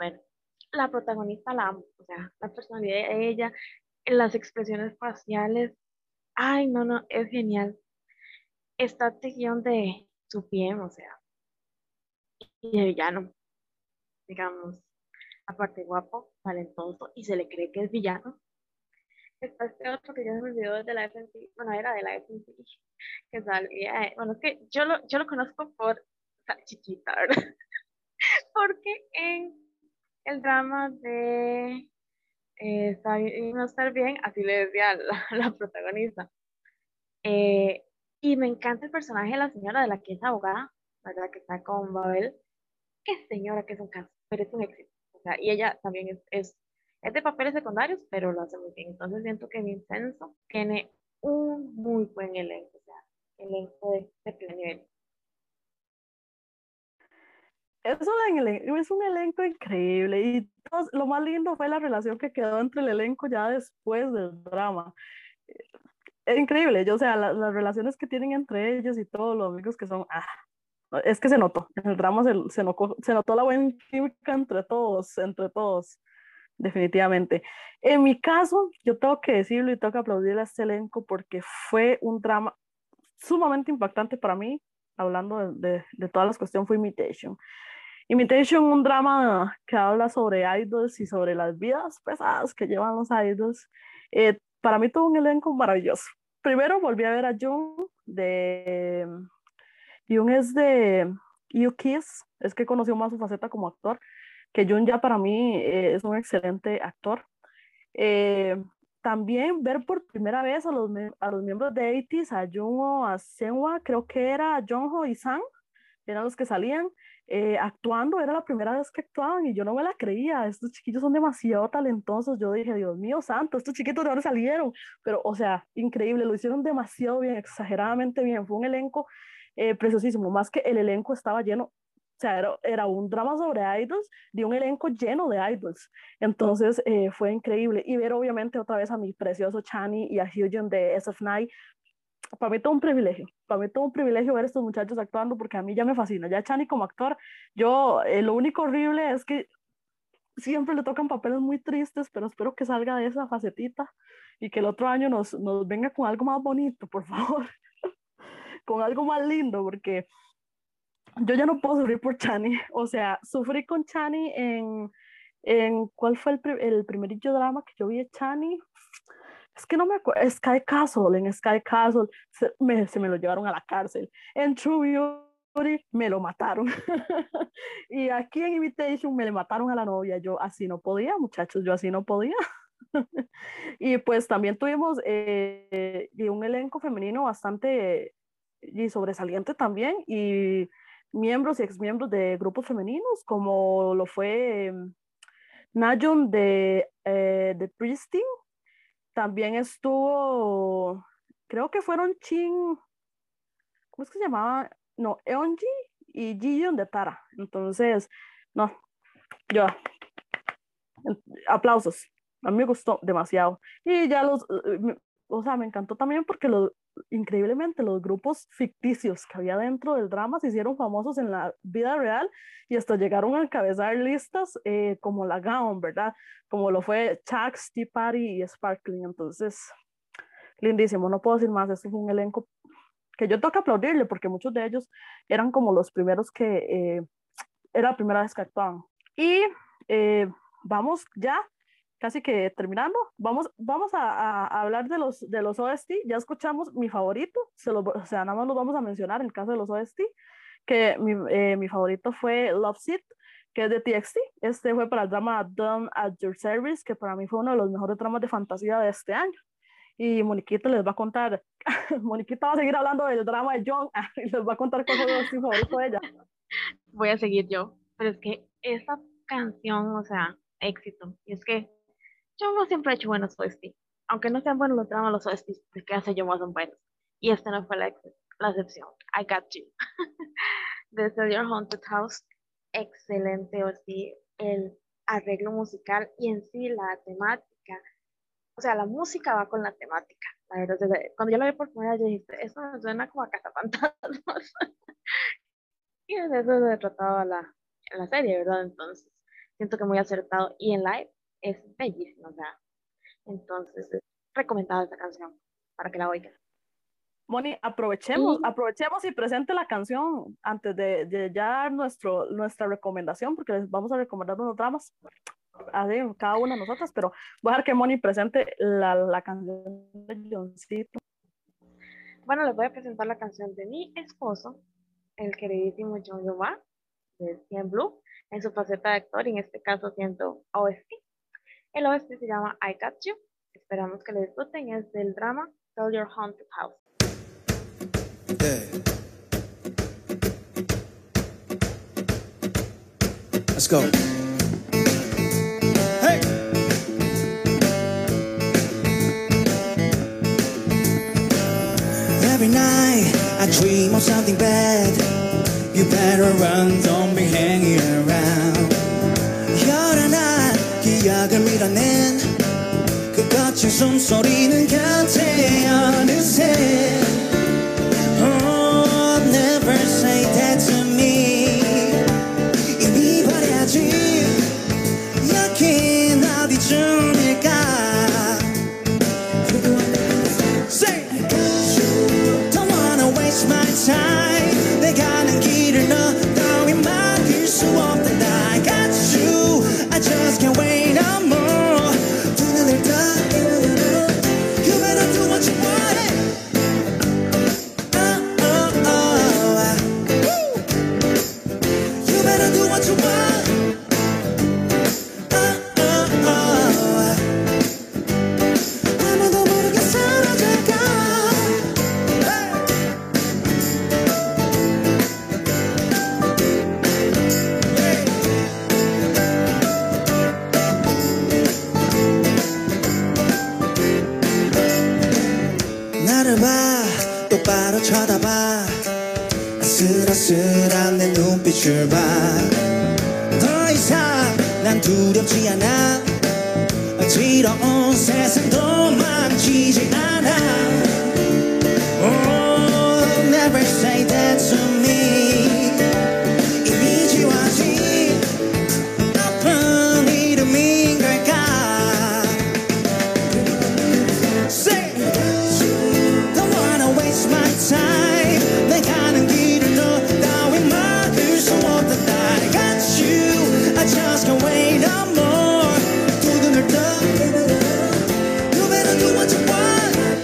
bueno, la protagonista la amo, o sea, la personalidad de ella, las expresiones faciales, ay, no, es genial. Esta tejión de su piel, o sea, y el villano, digamos, aparte guapo, talentoso, y se le cree que es villano. Está este otro que ya se me olvidó de la FNC, bueno, era de la FNC, que salía, bueno, es que yo lo conozco por Chiquita, ¿verdad? Porque en el drama de no estar bien, así le decía la protagonista, y me encanta el personaje de la señora, de la que es abogada, ¿verdad? Que está con Babel, qué señora, que es un caso, pero es un éxito, o sea, y ella también es de papeles secundarios, pero lo hace muy bien. Entonces siento que Vincenzo tiene un muy buen elenco, o sea, elenco de primer nivel. Es un elenco increíble, y lo más lindo fue la relación que quedó entre el elenco ya después del drama. Es increíble, yo, o sea, las relaciones que tienen entre ellos y todos los amigos que son, es que se notó, en el drama se notó la buena química entre todos, definitivamente. En mi caso, yo tengo que decirlo y tengo que aplaudirle a este elenco porque fue un drama sumamente impactante para mí, hablando de todas las cuestiones, fue Imitation. Imitation, un drama que habla sobre idols y sobre las vidas pesadas que llevan los idols. Para mí tuvo un elenco maravilloso. Primero volví a ver a Jung, Jung es de You Kiss, es que conoció más su faceta como actor, que Jung ya para mí es un excelente actor. También ver por primera vez a los miembros de ATEEZ, a Jungho, a Seungwa, creo que era Jungho y Sang, eran los que salían actuando, era la primera vez que actuaban y yo no me la creía, estos chiquillos son demasiado talentosos, yo dije, Dios mío santo, estos chiquitos de ahora salieron, pero o sea, increíble, lo hicieron demasiado bien, exageradamente bien, fue un elenco preciosísimo, más que el elenco estaba lleno. O sea, era un drama sobre idols, de un elenco lleno de idols. Entonces, fue increíble. Y ver, obviamente, otra vez a mi precioso Chani y a Hyojin de SF9. Para mí todo un privilegio. Para mí todo un privilegio ver a estos muchachos actuando porque a mí ya me fascina. Ya Chani como actor, yo lo único horrible es que siempre le tocan papeles muy tristes, pero espero que salga de esa facetita y que el otro año nos venga con algo más bonito, por favor. Con algo más lindo, porque... yo ya no puedo sufrir por Chani, o sea, sufrí con Chani en ¿cuál fue el primerillo drama que yo vi de Chani? Es que no me acuerdo, en Sky Castle se me lo llevaron a la cárcel, en True Beauty me lo mataron, y aquí en Imitation me le mataron a la novia, yo así no podía, muchachos, yo así no podía. Y pues también tuvimos un elenco femenino bastante sobresaliente también, y miembros y exmiembros de grupos femeninos, como lo fue Nayeon de Pristin, también estuvo, creo que fueron ¿cómo es que se llamaba? No, Eunji y Jiyeon de Tara. Entonces, no, yo, aplausos, a mí me gustó demasiado. Y ya o sea, me encantó también porque increíblemente los grupos ficticios que había dentro del drama se hicieron famosos en la vida real y hasta llegaron a encabezar listas como la Gaon, ¿verdad? Como lo fue Chax, Tea Party y Sparkling. Entonces, lindísimo, no puedo decir más, es un elenco que yo tengo que aplaudirle porque muchos de ellos eran como los primeros que era la primera vez que actuaban. Y vamos ya casi que terminando, vamos a hablar de los OST. Ya escuchamos mi favorito, nada más los vamos a mencionar en el caso de los OST, que mi favorito fue Love Sick, que es de TXT. Este fue para el drama Done at Your Service, que para mí fue uno de los mejores dramas de fantasía de este año. Y Moniquita les va a contar, Moniquita va a seguir hablando del drama de Jung, y les va a contar cuál es su favorito de ella. Voy a seguir yo, pero es que esa canción, o sea, éxito, y es que Jung siempre ha hecho buenos OST, aunque no sean buenos los dramas, los OST que hace Jung son buenos, y esta no fue la excepción. I Got You, desde Your Haunted House, excelente OST, el arreglo musical y en sí la temática. O sea, la música va con la temática. La verdad, cuando yo la vi por primera vez, yo dije, eso me suena como a cazafantasmas. Y de eso se trataba la serie, ¿verdad? Entonces, siento que muy acertado. Y en live es bellísimo, o sea. Entonces, es recomendada esta canción para que la oigan. Moni, aprovechemos y presente la canción antes de ya dar nuestra recomendación, porque les vamos a recomendar unos dramas. Así, cada una de nosotras, pero voy a dejar que Moni presente la canción de Johncito. Bueno, les voy a presentar la canción de mi esposo, el queridísimo John Yoba, de Cien Blue, en su faceta de actor, y en este caso siendo OST. El OST se llama I Got You, esperamos que lo disfruten, es del drama Tell Your Haunted House. Hey. Let's go. Every night I dream of something bad. You better run, don't be hanging around. You're not 기억을 밀어낸 그 거친 숨소리는 곁에 어느새. Oh, never say that to me. 이미 버려진 여긴 어디쯤일까. My time 내가 아는 길을 너 따위 막을 수 없단다. I got you, I just can't wait no more. 두 눈을 떠 You better do what you want. Oh, oh, oh. You better do what you want. Oh, oh, oh. 아무도 모르게 사라져가. 바로 쳐다봐 아슬아슬한 내 눈빛을 봐. 더 이상 난 두렵지 않아. 어지러운 세상도 망치지 않아. Oh, never say that to me. 이미 지워진 아픈 이름인 걸까. Say my time 내가 아는 길을 더 따윈 막을 수 없단다. I got you, I just can't wait no more. 두 눈을 떠 You better do what you want.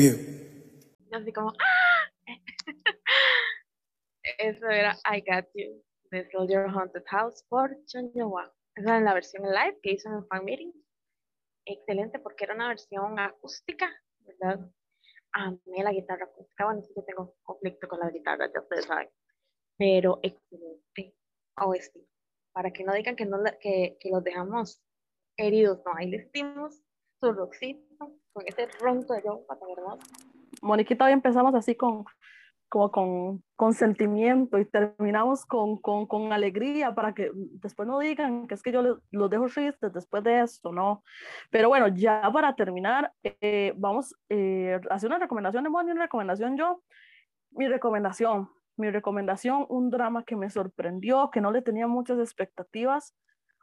Thank you. Yo así como, ¡ah! Eso era I Got You, de Your Haunted House por Chun Yong-hwa. Esa es la versión live que hizo en el fan meeting. Excelente, porque era una versión acústica, ¿verdad? A mí la guitarra acústica, bueno, sí que tengo conflicto con la guitarra, ya ustedes saben. Pero excelente, OST. Para que no digan que, no, que los dejamos heridos, no, ahí les dimos su roxito, con ese ronco de yo, ¿verdad? Moniquita, hoy empezamos así con, como con sentimiento y terminamos con alegría para que después no digan que es que yo los dejo tristes después de esto, ¿no? Pero bueno, ya para terminar, vamos a hacer una recomendación de Moni, una recomendación yo. Mi recomendación, un drama que me sorprendió, que no le tenía muchas expectativas.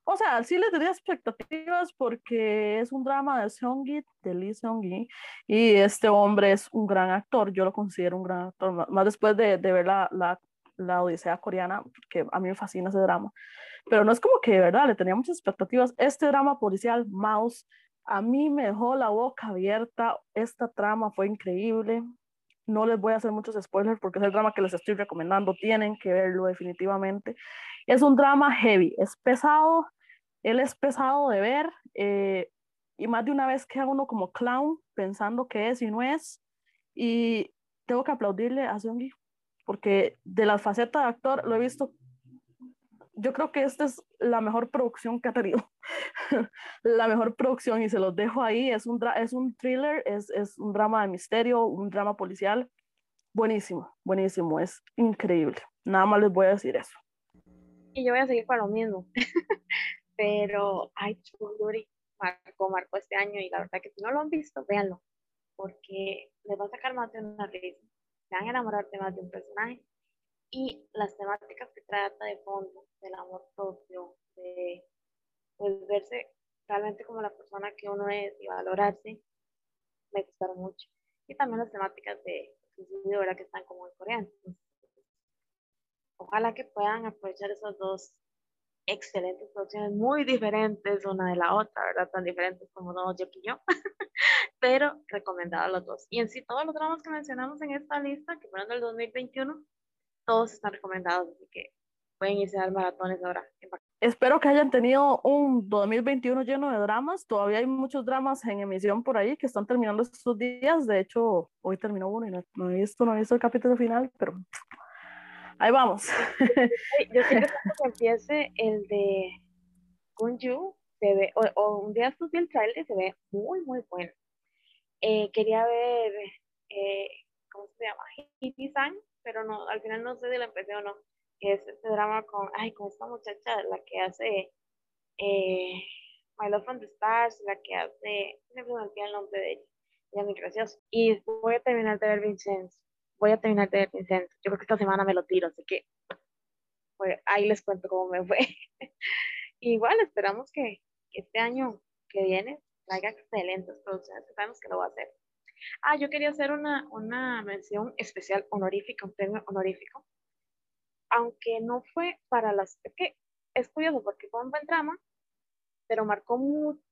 O sea, sí le tenía expectativas porque es un drama de Seong-gi, de Lee Seong-gi, y este hombre es un gran actor, yo lo considero un gran actor, más después de ver la odisea coreana, porque a mí me fascina ese drama, pero no es como que de verdad le tenía muchas expectativas. Este drama policial, Mouse, a mí me dejó la boca abierta, esta trama fue increíble. No les voy a hacer muchos spoilers porque es el drama que les estoy recomendando, tienen que verlo definitivamente. Es un drama heavy, es pesado, él es pesado de ver, y más de una vez queda uno como clown pensando qué es y no es, y tengo que aplaudirle a Seong-gi porque de la faceta de actor lo he visto, yo creo que esta es la mejor producción que ha tenido, la mejor producción, y se los dejo ahí. Es un thriller, es un drama de misterio, un drama policial, buenísimo, es increíble, nada más les voy a decir eso. Y yo voy a seguir para lo mismo, pero ay, True Beauty marcó este año, y la verdad que si no lo han visto, véanlo, porque les va a sacar más de una risa, se van a enamorar de más de un personaje, y las temáticas que trata de fondo, del amor propio, de pues, verse realmente como la persona que uno es y valorarse, me gustaron mucho. Y también las temáticas de suicidio, ¿verdad?, que están como en coreano. Ojalá que puedan aprovechar esas dos excelentes producciones, muy diferentes una de la otra, ¿verdad?, tan diferentes como somos yo y yo, pero recomendado a los dos. Y en sí, todos los dramas que mencionamos en esta lista, que fueron del 2021, todos están recomendados, así que pueden iniciar maratones ahora. Espero que hayan tenido un 2021 lleno de dramas. Todavía hay muchos dramas en emisión por ahí que están terminando estos días. De hecho, hoy terminó uno y no he visto el capítulo final, pero ahí vamos. Yo siempre espero que empiece el de Gunju. Se ve, o un día subí el trailer y se ve muy, muy bueno. Quería ver, ¿cómo se llama? Hiti-san, pero no, al final no sé si la empecé o no, que es este drama con esta muchacha, la que hace My Love from the Stars, la que hace, siempre me olvidé el nombre de ella es muy graciosa. Y voy a terminar de ver Vincenzo, yo creo que esta semana me lo tiro, así que pues, ahí les cuento cómo me fue. Igual esperamos que este año que viene traiga excelentes producciones, sabemos que lo va a hacer. Ah, yo quería hacer una mención especial honorífica, un premio honorífico, aunque no fue para las... Es curioso porque fue un buen drama, pero marcó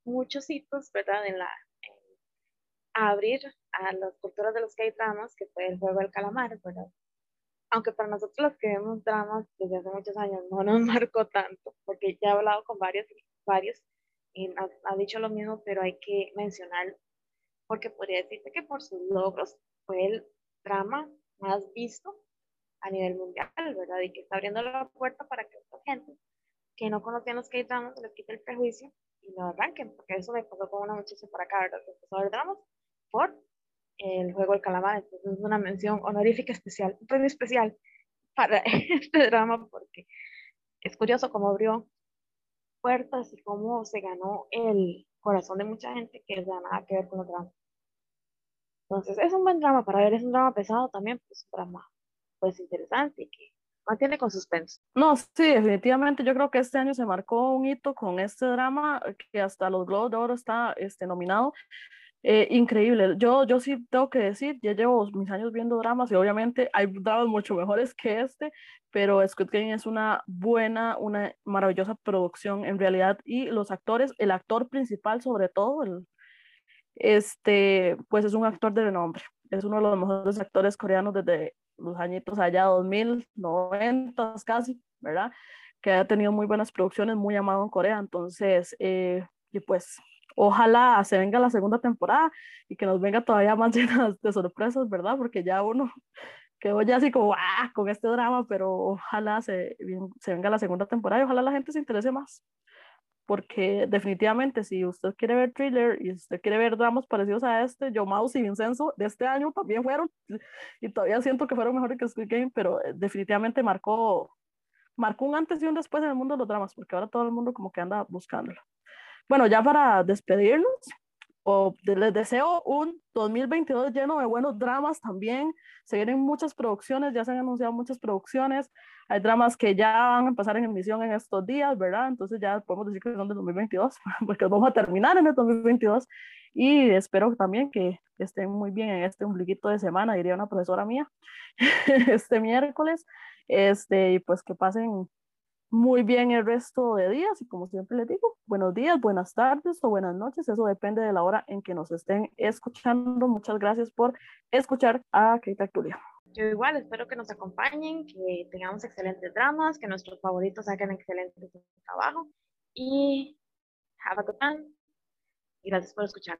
muchos hitos, ¿verdad? En abrir a las culturas de los K-Dramas, que fue el juego del calamar, ¿verdad? Aunque para nosotros los que vemos dramas desde hace muchos años no nos marcó tanto, porque ya he hablado con varios y han dicho lo mismo, pero hay que mencionarlo, porque podría decirse que por sus logros fue el drama más visto a nivel mundial, ¿verdad? Y que está abriendo la puerta para que esta gente que no conocían los K-Dramas les quite el prejuicio y lo arranquen, porque eso me pasó con una muchacha por acá, ¿verdad? Que empezó a ver dramas por el juego del calamar. Entonces es una mención honorífica especial, un premio especial para este drama, porque es curioso cómo abrió puertas y cómo se ganó el corazón de mucha gente que no tiene nada que ver con los dramas. Entonces es un buen drama para ver, es un drama pesado también, pues un drama pues interesante y que mantiene con suspenso. No, sí, definitivamente yo creo que este año se marcó un hito con este drama que hasta los Globos de Oro está nominado. Increíble, yo sí tengo que decir, ya llevo mis años viendo dramas y obviamente hay dramas mucho mejores que este, pero Squid Game es una maravillosa producción en realidad, y los actores, el actor principal sobre todo, pues es un actor de renombre, es uno de los mejores actores coreanos desde los añitos allá, 2000, 90 casi, ¿verdad? Que ha tenido muy buenas producciones, muy amado en Corea, entonces, y pues ojalá se venga la segunda temporada y que nos venga todavía más llenas de sorpresas, ¿verdad? Porque ya uno quedó ya así como, ¡ah!, con este drama, pero ojalá se venga la segunda temporada y ojalá la gente se interese más. Porque definitivamente, si usted quiere ver thriller y usted quiere ver dramas parecidos a este, yo, Mouse y Vincenzo de este año también fueron, y todavía siento que fueron mejores que Squid Game, pero definitivamente marcó un antes y un después en el mundo de los dramas, porque ahora todo el mundo como que anda buscándolo. Bueno, ya para despedirnos, les deseo un 2022 lleno de buenos dramas también. Se vienen muchas producciones, ya se han anunciado muchas producciones. Hay dramas que ya van a empezar en emisión en estos días, ¿verdad? Entonces ya podemos decir que son del 2022, porque vamos a terminar en el 2022. Y espero también que estén muy bien en este ombliguito de semana, diría una profesora mía, este miércoles. Y pues que pasen muy bien el resto de días, y como siempre les digo, buenos días, buenas tardes o buenas noches, eso depende de la hora en que nos estén escuchando. Muchas gracias por escuchar a Catertulia. Yo igual, espero que nos acompañen, que tengamos excelentes dramas, que nuestros favoritos hagan excelente trabajo, y have a good time, y gracias por escuchar.